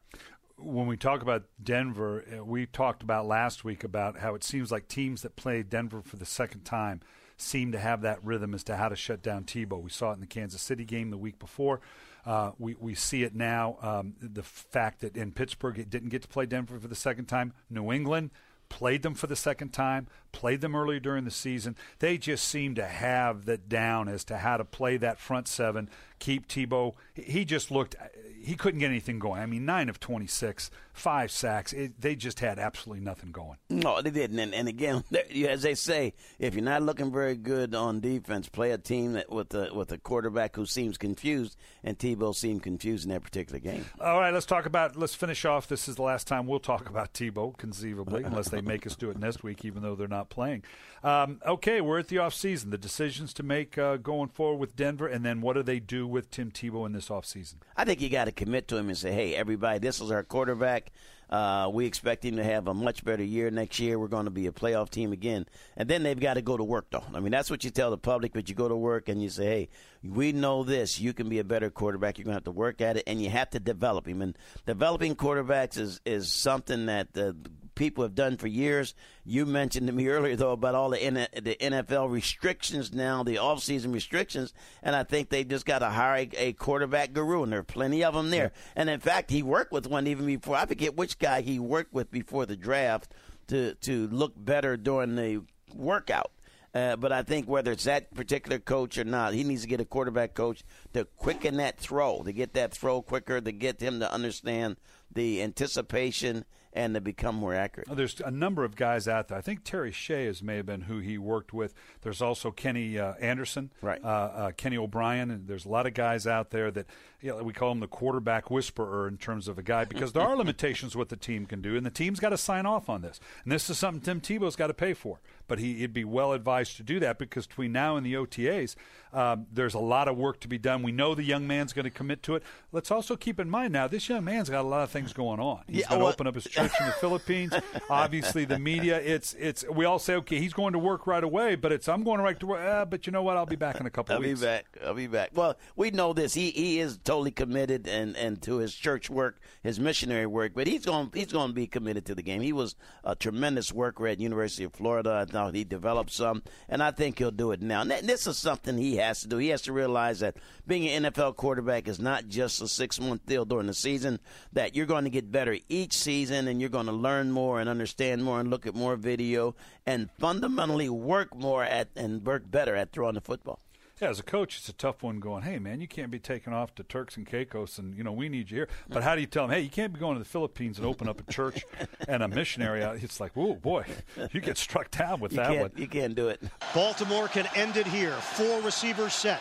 When we talk about Denver, we talked about last week about how it seems like teams that play Denver for the second time seem to have that rhythm as to how to shut down Tebow. We saw it in the Kansas City game the week before. Uh, we, we see it now, um, the fact that in Pittsburgh it didn't get to play Denver for the second time. New England played them for the second time, played them early during the season. They just seem to have that down as to how to play that front seven, keep Tebow. He just looked – he couldn't get anything going. I mean, nine of twenty-six, five sacks. It, they just had absolutely nothing going. No, they didn't. And, and again, as they say, if you're not looking very good on defense, play a team that with a, with a quarterback who seems confused, and Tebow seemed confused in that particular game. All right, let's talk about – let's finish off. This is the last time we'll talk about Tebow, conceivably, unless they make us do it next week, even though they're not playing. Um, okay, we're at the offseason. The decisions to make uh, going forward with Denver, and then what do they do with Tim Tebow in this offseason? I think you got to commit to him and say, hey, everybody, this is our quarterback. Uh, we expect him to have a much better year next year. We're going to be a playoff team again. And then they've got to go to work, though. I mean, that's what you tell the public, but you go to work and you say, hey, we know this. You can be a better quarterback. You're going to have to work at it, and you have to develop him. And developing quarterbacks is, is something that the people have done for years. You mentioned to me earlier, though, about all the, N- the N F L restrictions now, the offseason restrictions, and I think they just got to hire a, a quarterback guru, and there are plenty of them there. And, in fact, he worked with one even before. I forget which guy he worked with before the draft to, to look better during the workout. Uh, but I think whether it's that particular coach or not, he needs to get a quarterback coach to quicken that throw, to get that throw quicker, to get him to understand the anticipation and to become more accurate. Oh, there's a number of guys out there. I think Terry Shea is, may have been who he worked with. There's also Kenny uh, Anderson, right? Uh, uh, Kenny O'Brien. And there's a lot of guys out there that, you know, we call them the quarterback whisperer in terms of a guy, because there are limitations what the team can do, and the team's got to sign off on this. And this is something Tim Tebow's got to pay for. But he, he'd be well advised to do that, because between now and the O T As, um, there's a lot of work to be done. We know the young man's going to commit to it. Let's also keep in mind now, this young man's got a lot of things going on. He's yeah, going to well, open up his church in the Philippines. Obviously, the media, it's it's. we all say, okay, he's going to work right away, but it's, I'm going to work to work. Ah, but you know what? I'll be back in a couple I'll weeks. I'll be back. I'll be back. Well, we know this. He he is totally committed and, and to his church work, his missionary work, but he's going he's going to be committed to the game. He was a tremendous worker at University of Florida. I thought he developed some, and I think he'll do it now. And this is something he has to do. He has to realize that being an N F L quarterback is not just a six-month deal during the season, that you're going to get better each season, and you're going to learn more and understand more and look at more video and fundamentally work more at and work better at throwing the football. Yeah, as a coach, it's a tough one going, hey, man, you can't be taking off to Turks and Caicos and, you know, we need you here. But how do you tell them, hey, you can't be going to the Philippines and open up a church and a missionary out? It's like, whoa, boy, you get struck down with you that one. You can't do it. Baltimore can end it here. Four receivers set.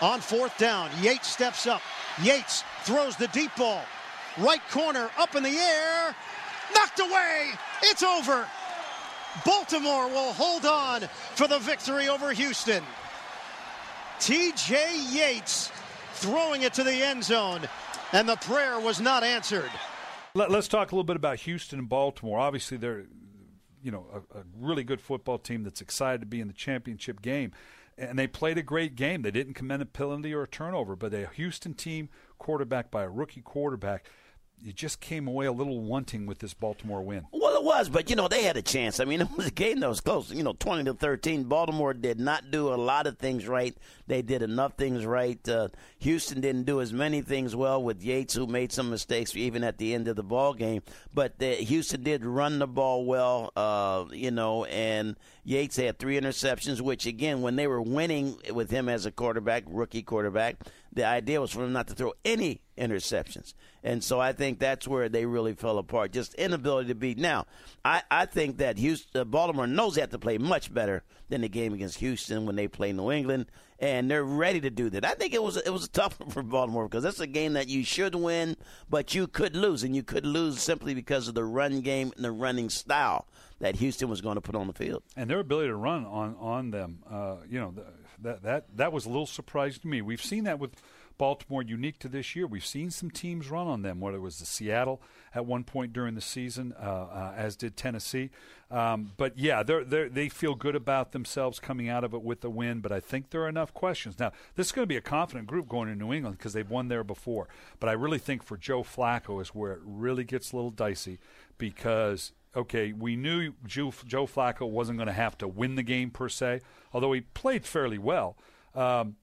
On fourth down, Yates steps up. Yates throws the deep ball. Right corner, up in the air. Knocked away. It's over. Baltimore will hold on for the victory over Houston. T J. Yates throwing it to the end zone, and the prayer was not answered. Let, let's talk a little bit about Houston and Baltimore. Obviously, they're, you know, a, a really good football team that's excited to be in the championship game, and they played a great game. They didn't commit a penalty or a turnover, but a Houston team quarterbacked by a rookie quarterback. You just came away a little wanting with this Baltimore win. Well, it was, but, you know, they had a chance. I mean, it was a game that was close, you know, twenty to thirteen. Baltimore did not do a lot of things right. They did enough things right. Uh, Houston didn't do as many things well with Yates, who made some mistakes even at the end of the ball game. But the, Houston did run the ball well, uh, you know, and Yates had three interceptions, which, again, when they were winning with him as a quarterback, rookie quarterback, the idea was for him not to throw any interceptions. And so I think that's where they really fell apart, just inability to beat. Now, I, I think that Houston, Baltimore knows they have to play much better than the game against Houston when they play New England, and they're ready to do that. I think it was it was tough for Baltimore because that's a game that you should win, but you could lose, and you could lose simply because of the run game and the running style that Houston was going to put on the field. And their ability to run on, on them, uh, you know, the, that, that, that was a little surprising to me. We've seen that with Baltimore, unique to this year. We've seen some teams run on them, whether it was the Seattle at one point during the season, uh, uh, as did Tennessee. Um, but, yeah, they're, they're, they feel good about themselves coming out of it with the win, but I think there are enough questions. Now, this is going to be a confident group going to New England because they've won there before. But I really think for Joe Flacco is where it really gets a little dicey because – okay, we knew Joe, Joe Flacco wasn't going to have to win the game per se, although he played fairly well. Um,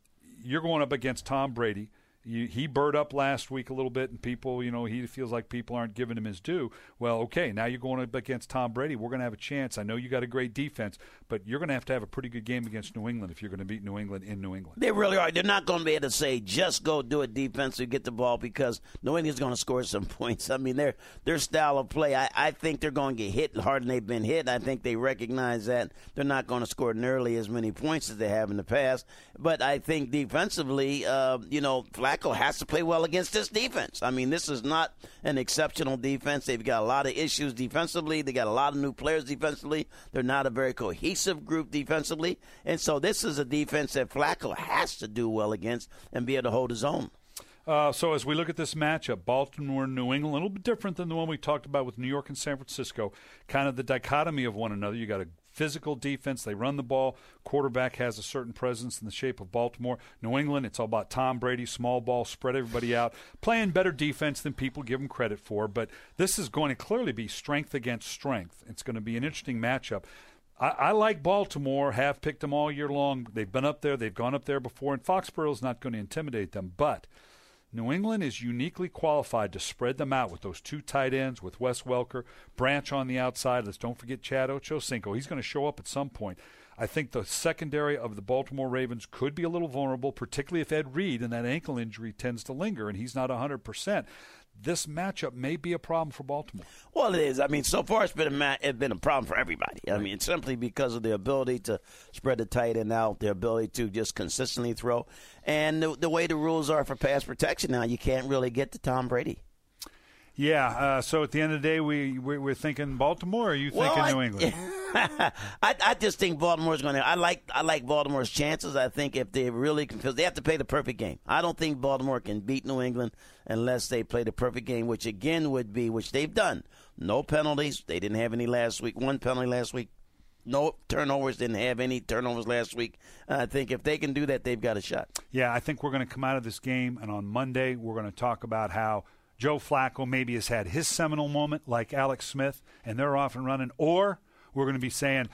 you're going up against Tom Brady. You, he burred up last week a little bit, and people, you know, he feels like people aren't giving him his due. Well, okay, now you're going up against Tom Brady. We're going to have a chance. I know you got a great defense, but you're going to have to have a pretty good game against New England if you're going to beat New England in New England. They really are. They're not going to be able to say, just go do it defensively, get the ball, because New England's going to score some points. I mean, their their style of play, I, I think they're going to get hit harder than they've been hit. I think they recognize that they're not going to score nearly as many points as they have in the past. But I think defensively, uh, you know, Flacco has to play well against this defense. I mean, this is not an exceptional defense. They've got a lot of issues defensively. They got a lot of new players defensively. They're not a very cohesive group defensively. And so this is a defense that Flacco has to do well against and be able to hold his own. Uh, so as we look at this matchup, Baltimore and New England, a little bit different than the one we talked about with New York and San Francisco, kind of the dichotomy of one another. You got a physical defense. They run the ball. Quarterback has a certain presence in the shape of Baltimore. New England, it's all about Tom Brady, small ball, spread everybody out, playing better defense than people give him credit for. But this is going to clearly be strength against strength. It's going to be an interesting matchup. I, I like Baltimore, have picked them all year long. They've been up there. They've gone up there before, and Foxborough's not going to intimidate them. But New England is uniquely qualified to spread them out with those two tight ends, with Wes Welker, Branch on the outside. Let's don't forget Chad Ochocinco. He's going to show up at some point. I think the secondary of the Baltimore Ravens could be a little vulnerable, particularly if Ed Reed and that ankle injury tends to linger and he's not one hundred percent. This matchup may be a problem for Baltimore. Well, it is. I mean, so far it's been a ma- it's been a problem for everybody. I mean, it's simply because of the ability to spread the tight end out, their ability to just consistently throw, and the, the way the rules are for pass protection now, you can't really get to Tom Brady. Yeah, uh, so at the end of the day, we, we, we're thinking Baltimore, or are you well, thinking I, New England? I, I just think Baltimore's going to – I like I like Baltimore's chances, I think, if they really – because they have to play the perfect game. I don't think Baltimore can beat New England unless they play the perfect game, which again would be – which they've done. No penalties. They didn't have any last week. One penalty last week. No turnovers, didn't have any turnovers last week. I think if they can do that, they've got a shot. Yeah, I think we're going to come out of this game, and on Monday we're going to talk about how – Joe Flacco maybe has had his seminal moment like Alex Smith, and they're off and running. Or we're going to be saying,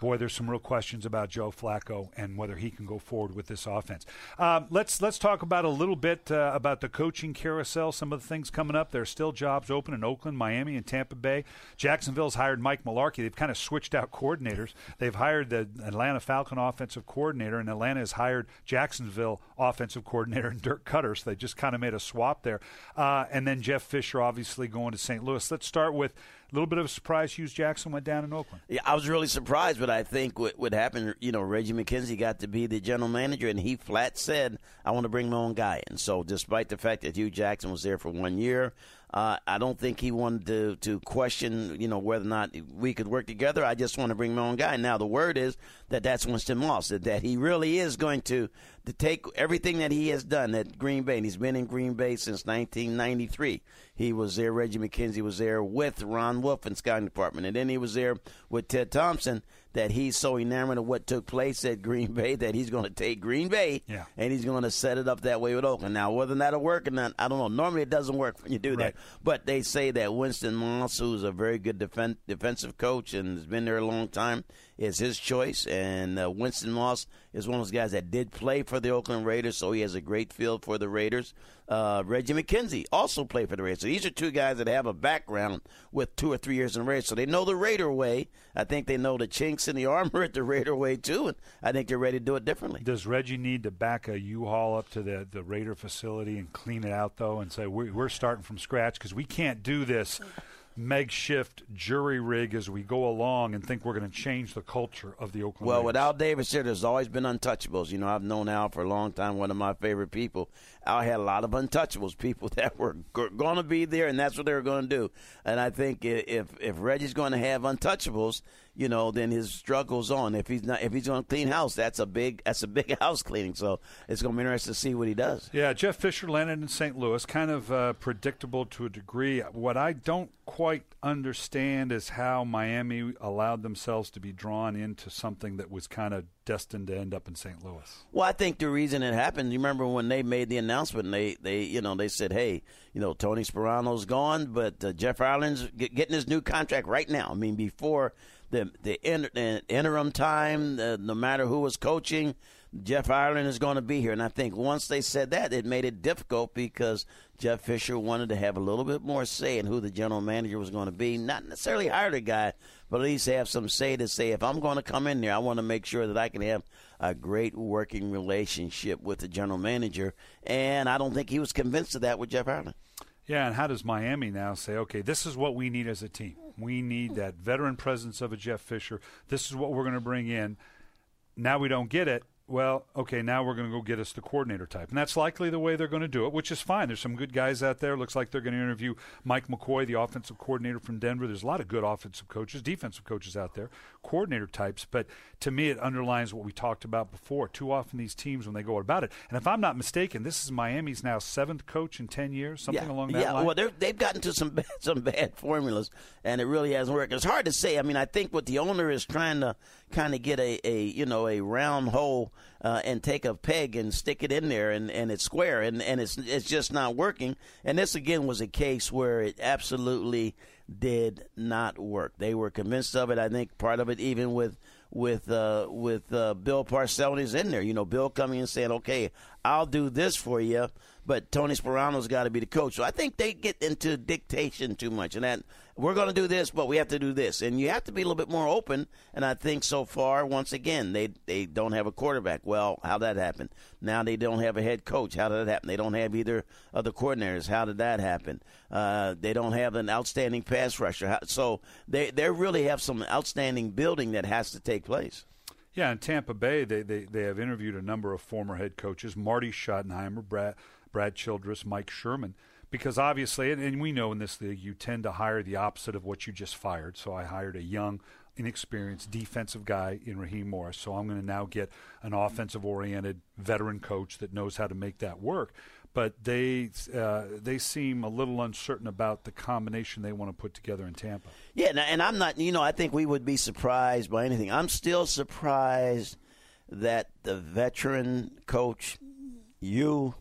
boy, there's some real questions about Joe Flacco and whether he can go forward with this offense. Um, let's let's talk about a little bit uh, about the coaching carousel, some of the things coming up. There are still jobs open in Oakland, Miami, and Tampa Bay. Jacksonville's hired Mike Malarkey. They've kind of switched out coordinators. They've hired the Atlanta Falcon offensive coordinator, and Atlanta has hired Jacksonville offensive coordinator and Dirk Cutter, so they just kind of made a swap there. Uh, and then Jeff Fisher obviously going to Saint Louis. Let's start with a little bit of a surprise. Hughes Jackson went down in Oakland. Yeah, I was really surprised, but I think what would happen, you know, Reggie McKenzie got to be the general manager, and he flat said, I want to bring my own guy in. So despite the fact that Hugh Jackson was there for one year, Uh, I don't think he wanted to, to question, you know, whether or not we could work together. I just want to bring my own guy. Now, the word is that that's Winston Moss, that, that he really is going to, to take everything that he has done at Green Bay, and he's been in Green Bay since nineteen ninety-three. He was there. Reggie McKenzie was there with Ron Wolf in the scouting department, and then he was there with Ted Thompson, that he's so enamored of what took place at Green Bay that he's going to take Green Bay, yeah, and he's going to set it up that way with Oakland. Now, whether that'll work or not, I don't know. Normally it doesn't work when you do right. that. But they say that Winston Moss, who's a very good defend, defensive coach and has been there a long time, is his choice. And uh, Winston Moss is one of those guys that did play for the Oakland Raiders, so he has a great feel for the Raiders. Uh, Reggie McKenzie also played for the Raiders. So these are two guys that have a background with two or three years in the Raiders. So they know the Raider way. I think they know the chinks in the armor at the Raider way, too. And I think they're ready to do it differently. Does Reggie need to back a U-Haul up to the, the Raider facility and clean it out, though, and say, we're, we're starting from scratch because we can't do this makeshift jury rig as we go along and think we're going to change the culture of the Oakland Well, Raiders. Without Davis here, there's always been untouchables. You know, I've known Al for a long time, one of my favorite people. Al had a lot of untouchables, people that were g- going to be there, and that's what they were going to do. And I think if if Reggie's going to have untouchables, you know, then his struggle's on. If he's not, if he's going to clean house, that's a big, that's a big house cleaning. So it's going to be interesting to see what he does. Yeah, Jeff Fisher landed in Saint Louis, kind of uh, predictable to a degree. What I don't quite understand is how Miami allowed themselves to be drawn into something that was kind of destined to end up in Saint Louis. Well, I think the reason it happened, you remember when they made the announcement, they, they you know, they said, hey, you know, Tony Sperano's gone, but uh, Jeff Ireland's g- getting his new contract right now. I mean, before the the, inter, the interim time, the, no matter who was coaching, Jeff Ireland is going to be here. And I think once they said that, it made it difficult because Jeff Fisher wanted to have a little bit more say in who the general manager was going to be. Not necessarily hire the guy, but at least have some say to say, if I'm going to come in there, I want to make sure that I can have a great working relationship with the general manager. And I don't think he was convinced of that with Jeff Ireland. Yeah, and how does Miami now say, okay, this is what we need as a team. We need that veteran presence of a Jeff Fisher. This is what we're going to bring in. Now we don't get it. Well, okay, now we're going to go get us the coordinator type. And that's likely the way they're going to do it, which is fine. There's some good guys out there. Looks like they're going to interview Mike McCoy, the offensive coordinator from Denver. There's a lot of good offensive coaches, defensive coaches out there, coordinator types. But to me, it underlines what we talked about before. Too often these teams, when they go about it, and if I'm not mistaken, this is Miami's now seventh coach in ten years, something yeah, along that yeah. line. Yeah, well, they've gotten to some bad, some bad formulas, and it really hasn't worked. It's hard to say. I mean, I think what the owner is trying to kind of get a, a, you know, a round hole Uh, and take a peg and stick it in there, and, and it's square, and, and it's it's just not working. And this, again, was a case where it absolutely did not work. They were convinced of it. I think part of it even with with uh, with uh, Bill Parcells in there. You know, Bill coming and saying, okay, I'll do this for you, but Tony Sperano's got to be the coach. So I think they get into dictation too much, and that we're going to do this, but we have to do this. And you have to be a little bit more open, and I think so far, once again, they, they don't have a quarterback. Well, how did that happen? Now they don't have a head coach. How did that happen? They don't have either of the coordinators. How did that happen? Uh, they don't have an outstanding pass rusher. How, so they, they really have some outstanding building that has to take place. Yeah, in Tampa Bay, they, they, they have interviewed a number of former head coaches, Marty Schottenheimer, Brad, Brad Childress, Mike Sherman, because obviously, and, and we know in this league, you tend to hire the opposite of what you just fired. So I hired a young, inexperienced defensive guy in Raheem Morris. So I'm going to now get an offensive-oriented veteran coach that knows how to make that work. But they uh, they seem a little uncertain about the combination they want to put together in Tampa. Yeah, and I'm not, you know, I think we would be surprised by anything. I'm still surprised that the veteran coach, you,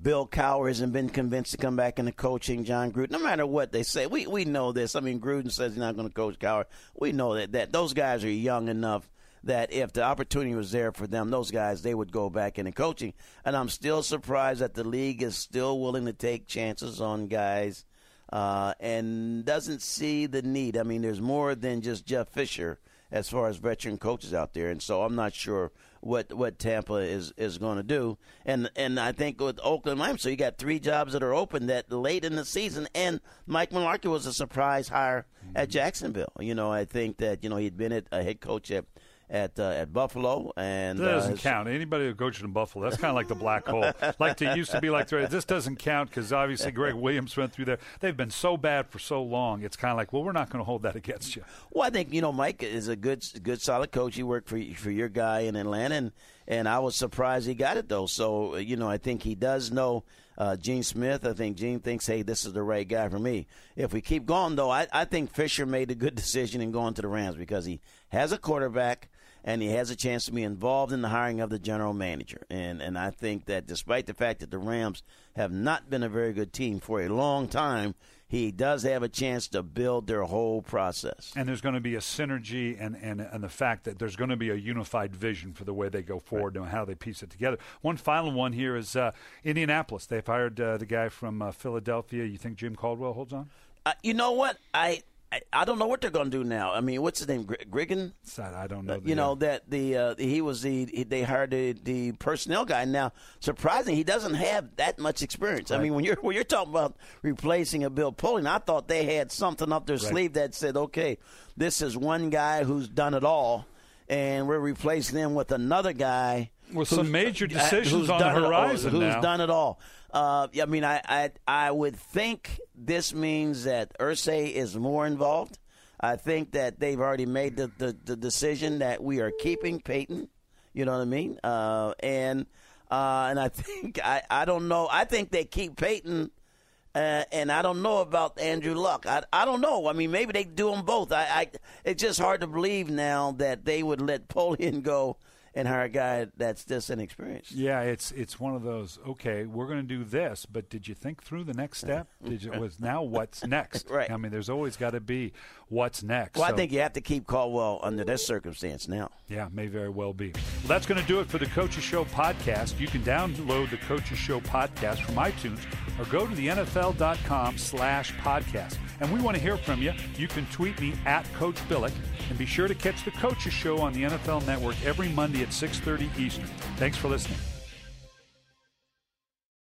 Bill Cowher hasn't been convinced to come back into coaching John Gruden. No matter what they say, we we know this. I mean, Gruden says he's not going to coach Cowher. We know that, that those guys are young enough that if the opportunity was there for them, those guys, they would go back into coaching. And I'm still surprised that the league is still willing to take chances on guys uh, and doesn't see the need. I mean, there's more than just Jeff Fisher as far as veteran coaches out there. And so I'm not sure what what Tampa is, is going to do. And and I think with Oakland, so you got three jobs that are open that late in the season. And Mike Malarkey was a surprise hire mm-hmm. at Jacksonville. You know, I think that, you know, he'd been at a head coach at At uh, at Buffalo, and that doesn't uh, count. Anybody who coaches in Buffalo, that's kind of like the black hole. Like they used to be, like this doesn't count because obviously Greg Williams went through there. They've been so bad for so long. It's kind of like, well, we're not going to hold that against you. Well, I think you know Mike is a good, good, solid coach. He worked for for your guy in Atlanta, and and I was surprised he got it though. So you know, I think he does know. Uh, Gene Smith, I think Gene thinks, hey, this is the right guy for me. If we keep going, though, I, I think Fisher made a good decision in going to the Rams because he has a quarterback and he has a chance to be involved in the hiring of the general manager. And and I think that despite the fact that the Rams have not been a very good team for a long time, he does have a chance to build their whole process. And there's going to be a synergy and, and, and the fact that there's going to be a unified vision for the way they go forward right. and how they piece it together. One final one here is uh, Indianapolis. They've hired uh, the guy from uh, Philadelphia. You think Jim Caldwell holds on? Uh, you know what? I, I I don't know what they're going to do now. I mean, what's his name? Gr- Griggin? I don't know. Uh, you know, name. that the uh, he was the – they hired the, the personnel guy. Now, surprisingly, he doesn't have that much experience. Right. I mean, when you're when you're talking about replacing a Bill Polian, I thought they had something up their right. sleeve that said, okay, this is one guy who's done it all, and we're replacing him with another guy. With some major decisions on the horizon now. Who's done it all. Uh, I mean, I, I I would think this means that Irsay is more involved. I think that they've already made the, the, the decision that we are keeping Peyton. You know what I mean? Uh, and uh, and I think, I, I don't know. I think they keep Peyton, uh, and I don't know about Andrew Luck. I, I don't know. I mean, maybe they do them both. I, I It's just hard to believe now that they would let Polian go and hire a guy that's this inexperienced. Yeah, it's it's one of those, okay, we're going to do this, but did you think through the next step? Did you, was now what's next? Right. I mean, there's always got to be what's next. Well, so. I think you have to keep Caldwell under this circumstance now. Yeah, may very well be. Well, that's going to do it for the Coach's Show podcast. You can download the Coach's Show podcast from iTunes or go to the N F L dot com slash podcast. And we want to hear from you. You can tweet me at Coach Billick. And be sure to catch the Coach's Show on the N F L Network every Monday at six thirty Eastern. Thanks for listening.